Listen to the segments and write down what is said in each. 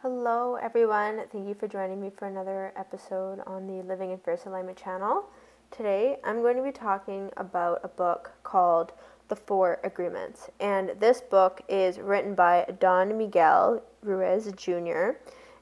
Hello everyone, thank you for joining me for another episode on the Living in Fierce Alignment channel. Today I'm going to be talking about a book called The Four Agreements, and this book is written by Don Miguel Ruiz Jr.,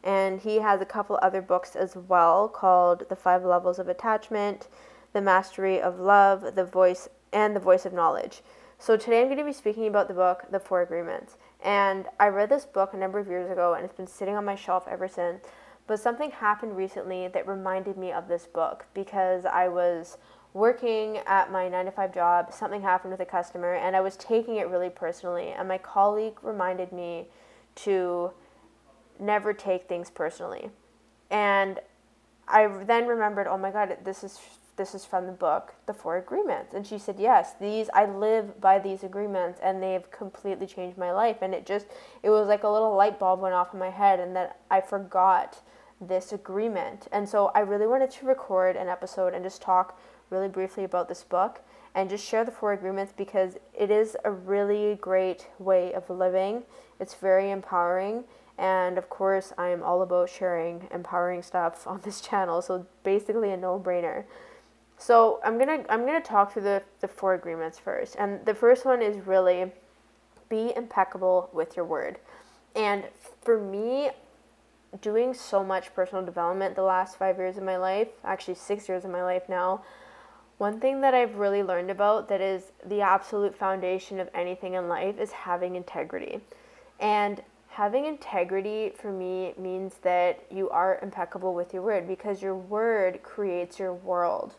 and he has a couple other books as well called The Five Levels of Attachment, The Mastery of Love, The Voice of Knowledge. So today I'm going to be speaking about the book The Four Agreements. And I read this book a number of years ago, and it's been sitting on my shelf ever since. But something happened recently that reminded me of this book, because I was working at my 9-to-5 job. Something happened with a customer, and I was taking it really personally. And my colleague reminded me to never take things personally. And I then remembered, oh my God, this is from the book, The Four Agreements. And she said, yes, I live by these agreements, and they've completely changed my life. And it was like a little light bulb went off in my head, and that I forgot this agreement. And so I really wanted to record an episode and just talk really briefly about this book and just share the Four Agreements, because it is a really great way of living. It's very empowering. And of course, I'm all about sharing empowering stuff on this channel. So basically a no-brainer. So I'm gonna talk through the Four Agreements first. And the first one is really be impeccable with your word. And for me, doing so much personal development the last 5 years of my life, actually 6 years of my life now, one thing that I've really learned about that is the absolute foundation of anything in life is having integrity. And having integrity for me means that you are impeccable with your word, because your word creates your world.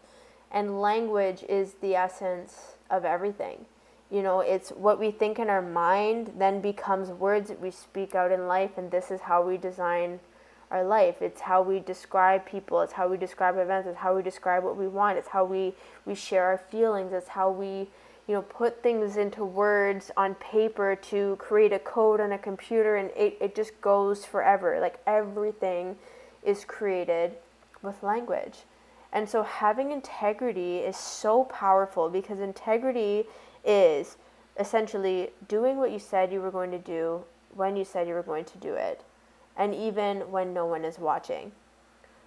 And language is the essence of everything. You know, it's what we think in our mind then becomes words that we speak out in life, and this is how we design our life. It's how we describe people. It's how we describe events. It's how we describe what we want. It's how we share our feelings. It's how we, you know, put things into words on paper to create a code on a computer, and it just goes forever. Like, everything is created with language. And so having integrity is so powerful, because integrity is essentially doing what you said you were going to do when you said you were going to do it, and even when no one is watching.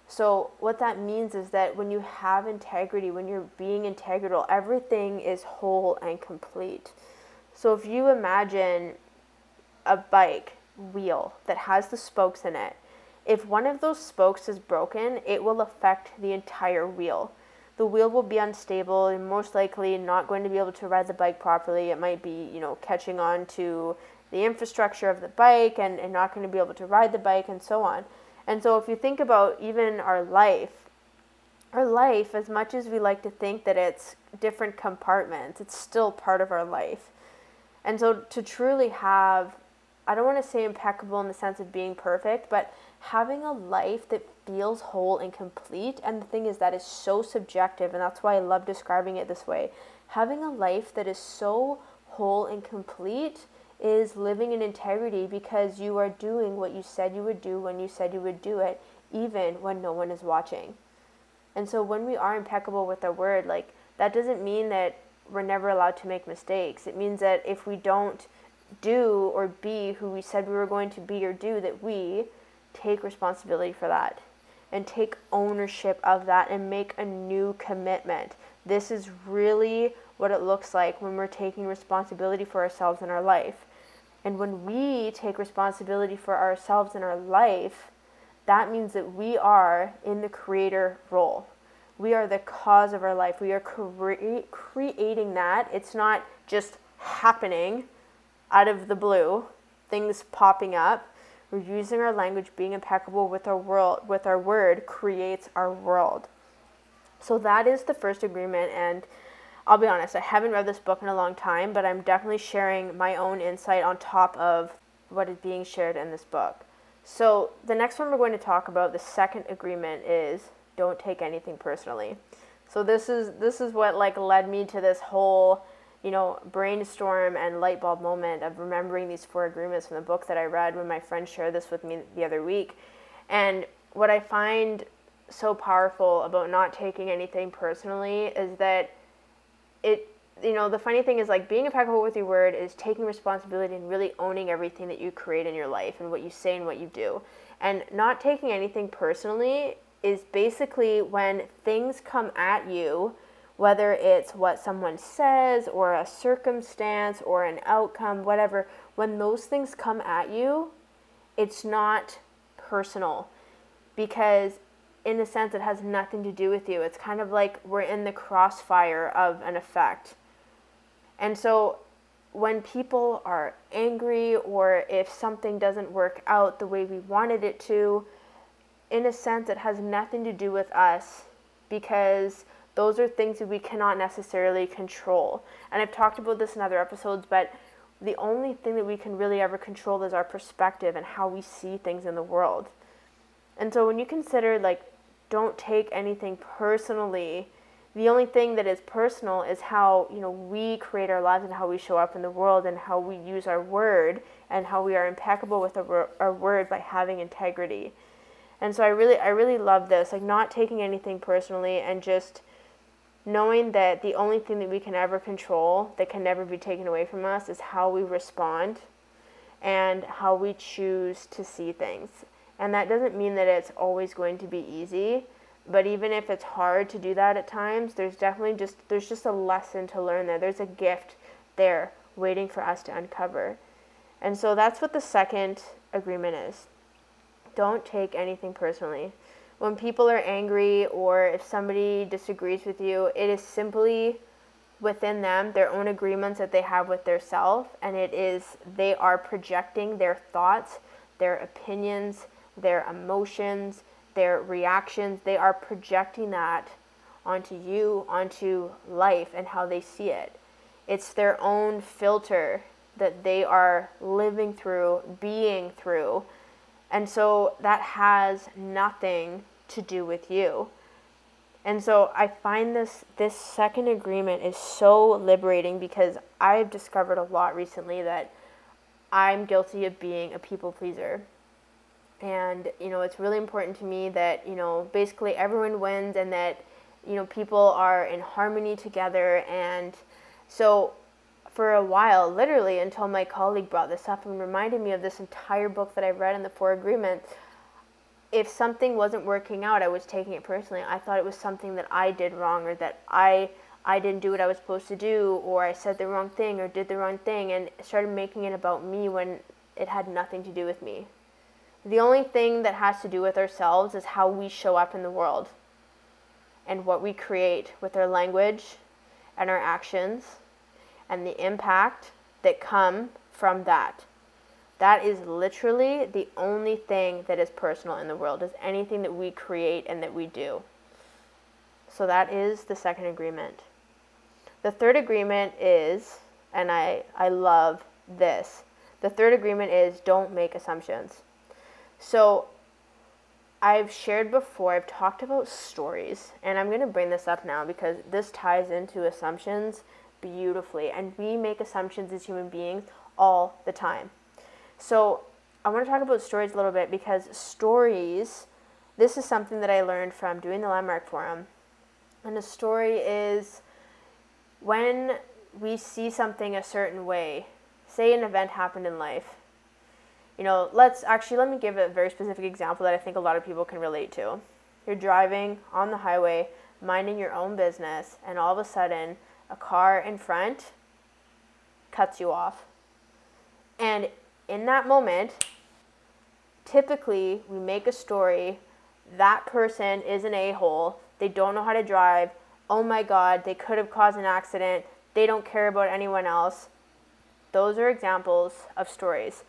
So what that means is that when you have integrity, when you're being integral, everything is whole and complete. So if you imagine a bike wheel that has the spokes in it, if one of those spokes is broken, it will affect the entire wheel. The wheel will be unstable and most likely not going to be able to ride the bike properly. It might be, you know, catching on to the infrastructure of the bike and not going to be able to ride the bike, and so on. And so if you think about even our life, as much as we like to think that it's different compartments, it's still part of our life. And so to truly have, I don't want to say impeccable in the sense of being perfect, but having a life that feels whole and complete, and the thing is that is so subjective, and that's why I love describing it this way. Having a life that is so whole and complete is living in integrity, because you are doing what you said you would do when you said you would do it, even when no one is watching. And so when we are impeccable with our word, like, that doesn't mean that we're never allowed to make mistakes. It means that if we don't do or be who we said we were going to be or do, that we take responsibility for that and take ownership of that and make a new commitment. This is really what it looks like when we're taking responsibility for ourselves in our life. And when we take responsibility for ourselves in our life, that means that we are in the creator role. We are the cause of our life. We are creating that. It's not just happening out of the blue, things popping up. We're using our language, being impeccable with our world, with our word creates our world. So that is the first agreement, and I'll be honest, I haven't read this book in a long time, but I'm definitely sharing my own insight on top of what is being shared in this book. So the next one we're going to talk about, the second agreement, is don't take anything personally. So this is what like led me to this whole, brainstorm and light bulb moment of remembering these four agreements from the book that I read when my friend shared this with me the other week. And what I find so powerful about not taking anything personally is that it, the funny thing is, like, being impeccable with your word is taking responsibility and really owning everything that you create in your life and what you say and what you do. And not taking anything personally is basically when things come at you, whether it's what someone says or a circumstance or an outcome, whatever, when those things come at you, it's not personal, because in a sense it has nothing to do with you. It's kind of like we're in the crossfire of an effect. And so when people are angry, or if something doesn't work out the way we wanted it to, in a sense it has nothing to do with us, because those are things that we cannot necessarily control. And I've talked about this in other episodes, but the only thing that we can really ever control is our perspective and how we see things in the world. And so when you consider, like, don't take anything personally, the only thing that is personal is how, we create our lives and how we show up in the world and how we use our word and how we are impeccable with our word by having integrity. And so I really love this, like, not taking anything personally and just knowing that the only thing that we can ever control, that can never be taken away from us, is how we respond and how we choose to see things. And that doesn't mean that it's always going to be easy, but even if it's hard to do that at times, there's just a lesson to learn there. There's a gift there waiting for us to uncover. And so that's what the second agreement is. Don't take anything personally. When people are angry or if somebody disagrees with you, it is simply within them, their own agreements that they have with their self, and they are projecting their thoughts, their opinions, their emotions, their reactions. They are projecting that onto you, onto life, and how they see it. It's their own filter that they are living through, being through. And so that has nothing to do with you. And so I find this second agreement is so liberating, because I've discovered a lot recently that I'm guilty of being a people pleaser. And, it's really important to me that, basically everyone wins and that, people are in harmony together. And so for a while, literally until my colleague brought this up and reminded me of this entire book that I read in the Four Agreements, if something wasn't working out, I was taking it personally. I thought it was something that I did wrong, or that I didn't do what I was supposed to do, or I said the wrong thing or did the wrong thing, and started making it about me when it had nothing to do with me. The only thing that has to do with ourselves is how we show up in the world and what we create with our language and our actions and the impact that come from that. That is literally the only thing that is personal in the world, is anything that we create and that we do. So that is the second agreement. The third agreement is, and I love this, the third agreement is don't make assumptions. So I've shared before, I've talked about stories, and I'm going to bring this up now because this ties into assumptions beautifully, and we make assumptions as human beings all the time. So I want to talk about stories a little bit, because stories, this is something that I learned from doing the Landmark Forum. And a story is when we see something a certain way, say an event happened in life. Let me give a very specific example that I think a lot of people can relate to. You're driving on the highway, minding your own business, and all of a sudden, a car in front cuts you off. And in that moment, typically, we make a story, that person is an a-hole, they don't know how to drive, oh my God, they could have caused an accident, they don't care about anyone else. Those are examples of stories.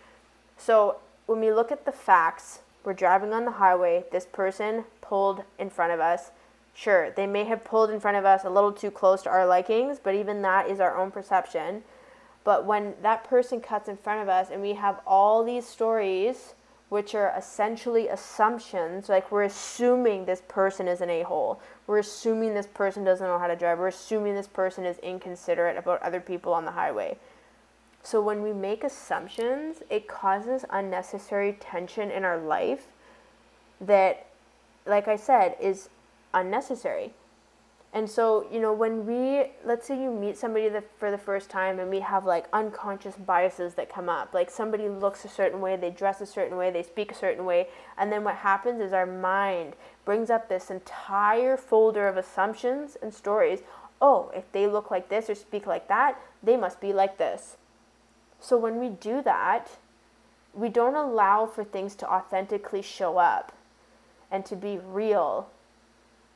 So when we look at the facts, we're driving on the highway, this person pulled in front of us. Sure, they may have pulled in front of us a little too close to our likings, but even that is our own perception. But when that person cuts in front of us and we have all these stories which are essentially assumptions. Like, we're assuming this person is an a-hole. We're assuming this person doesn't know how to drive. We're assuming this person is inconsiderate about other people on the highway. So when we make assumptions, it causes unnecessary tension in our life that, like I said, is unnecessary. And so, you know, when we, let's say you meet somebody for the first time, and we have like unconscious biases that come up, like somebody looks a certain way, they dress a certain way, they speak a certain way, and then what happens is our mind brings up this entire folder of assumptions and stories. Oh, if they look like this or speak like that, they must be like this. So when we do that, we don't allow for things to authentically show up and to be real,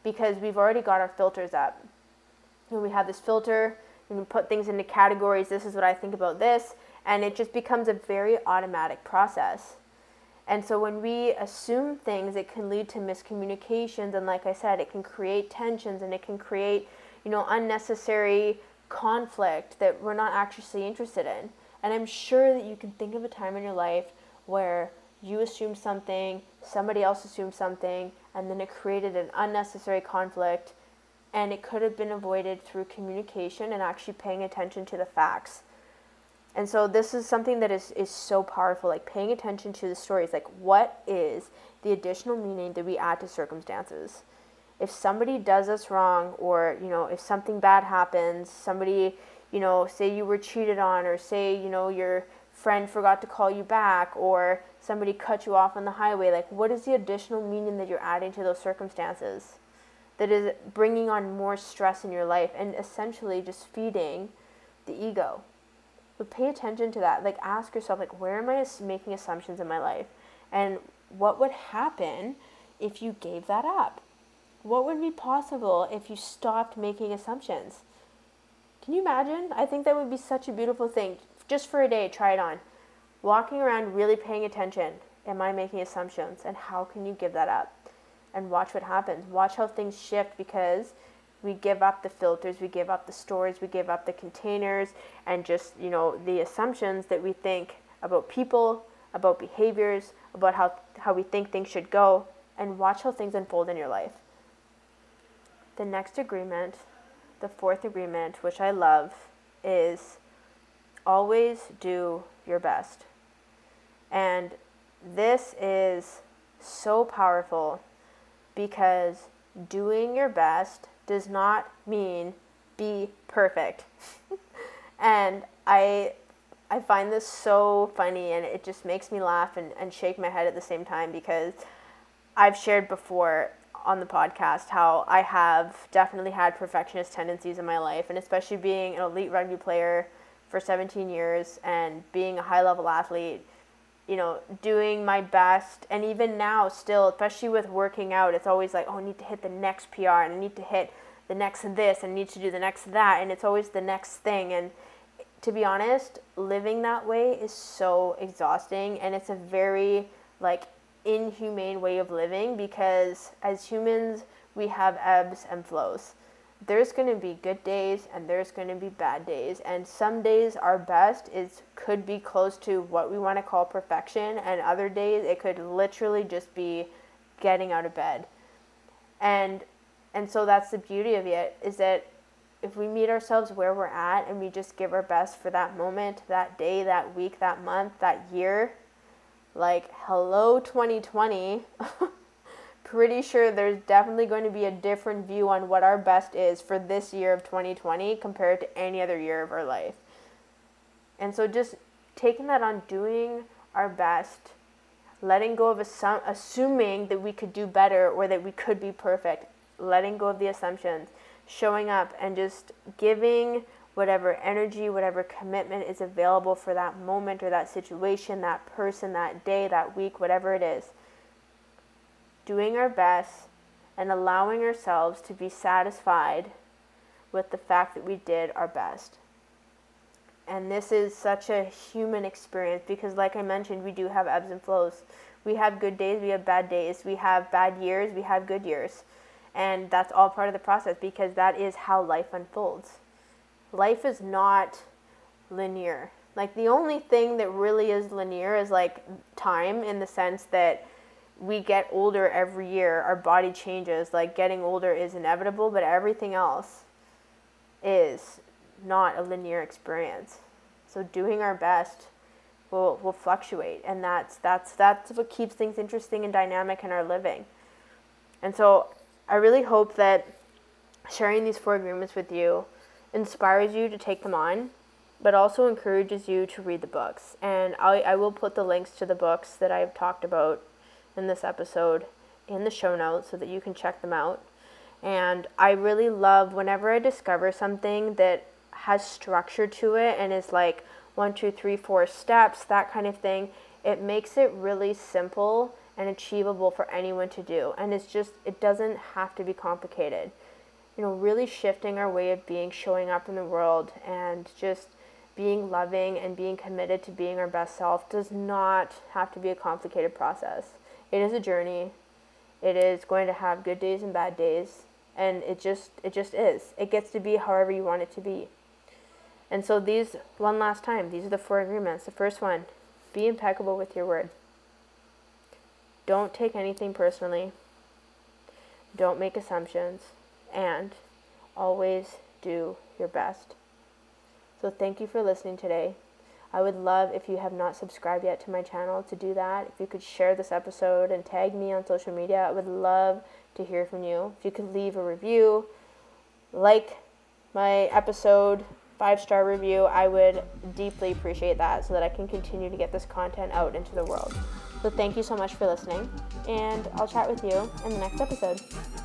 because we've already got our filters up. And we have this filter, and we put things into categories. This is what I think about this. And it just becomes a very automatic process. And so when we assume things, it can lead to miscommunications. And like I said, it can create tensions, and it can create, you know, unnecessary conflict that we're not actually interested in. And I'm sure that you can think of a time in your life where you assumed something, somebody else assumed something, and then it created an unnecessary conflict, and it could have been avoided through communication and actually paying attention to the facts. And so this is something that is so powerful, like paying attention to the stories. Like, what is the additional meaning that we add to circumstances? If somebody does us wrong, or, you know, if something bad happens, somebody, you know, say you were cheated on, or say, you know, your friend forgot to call you back, or somebody cut you off on the highway, like, what is the additional meaning that you're adding to those circumstances that is bringing on more stress in your life and essentially just feeding the ego? But pay attention to that. Like, ask yourself, like, where am I making assumptions in my life? And what would happen if you gave that up? What would be possible if you stopped making assumptions? Can you imagine? I think that would be such a beautiful thing. Just for a day, try it on. Walking around really paying attention. Am I making assumptions? And how can you give that up? And watch what happens. Watch how things shift, because we give up the filters, we give up the stories, we give up the containers, and just, you know, the assumptions that we think about people, about behaviors, about how we think things should go, and watch how things unfold in your life. The next agreement, the fourth agreement, which I love, is always do your best. And this is so powerful, because doing your best does not mean be perfect. And I find this so funny, and it just makes me laugh and shake my head at the same time, because I've shared before on the podcast how I have definitely had perfectionist tendencies in my life, and especially being an elite rugby player for 17 years and being a high-level athlete, you know, doing my best. And even now still, especially with working out, it's always like, oh, I need to hit the next PR, and I need to hit the next this, and I need to do the next that, and it's always the next thing. And to be honest, living that way is so exhausting, and it's a very, like, inhumane way of living, because as humans, we have ebbs and flows. There's going to be good days, and there's going to be bad days, and some days our best could be close to what we want to call perfection, and other days it could literally just be getting out of bed. And so that's the beauty of it, is that if we meet ourselves where we're at, and we just give our best for that moment, that day, that week, that month, that year, like, hello 2020, pretty sure there's definitely going to be a different view on what our best is for this year of 2020 compared to any other year of our life. And so just taking that on, doing our best, letting go of assuming that we could do better or that we could be perfect, letting go of the assumptions, showing up and just giving whatever energy, whatever commitment is available for that moment or that situation, that person, that day, that week, whatever it is. Doing our best and allowing ourselves to be satisfied with the fact that we did our best. And this is such a human experience, because like I mentioned, we do have ebbs and flows. We have good days, we have bad days, we have bad years, we have good years. And that's all part of the process, because that is how life unfolds. Life is not linear. Like, the only thing that really is linear is, like, time, in the sense that we get older every year. Our body changes. Like, getting older is inevitable, but everything else is not a linear experience. So doing our best will fluctuate, and that's what keeps things interesting and dynamic in our living. And so I really hope that sharing these 4 agreements with you inspires you to take them on, but also encourages you to read the books. And I will put the links to the books that I've talked about in this episode in the show notes so that you can check them out. And I really love whenever I discover something that has structure to it and is like 1, 2, 3, 4 steps, that kind of thing. It makes it really simple and achievable for anyone to do. And it's just, it doesn't have to be complicated. You know, really shifting our way of being, showing up in the world, and just being loving and being committed to being our best self does not have to be a complicated process. It is a journey. It is going to have good days and bad days, and it just is. It gets to be however you want it to be. And so these, one last time, these are the 4 agreements. The first one, be impeccable with your word. Don't take anything personally. Don't make assumptions. And always do your best. So thank you for listening today. I would love, if you have not subscribed yet to my channel, to do that. If you could share this episode and tag me on social media, I would love to hear from you. If you could leave a review, like my episode, 5-star review, I would deeply appreciate that so that I can continue to get this content out into the world. So thank you so much for listening, and I'll chat with you in the next episode.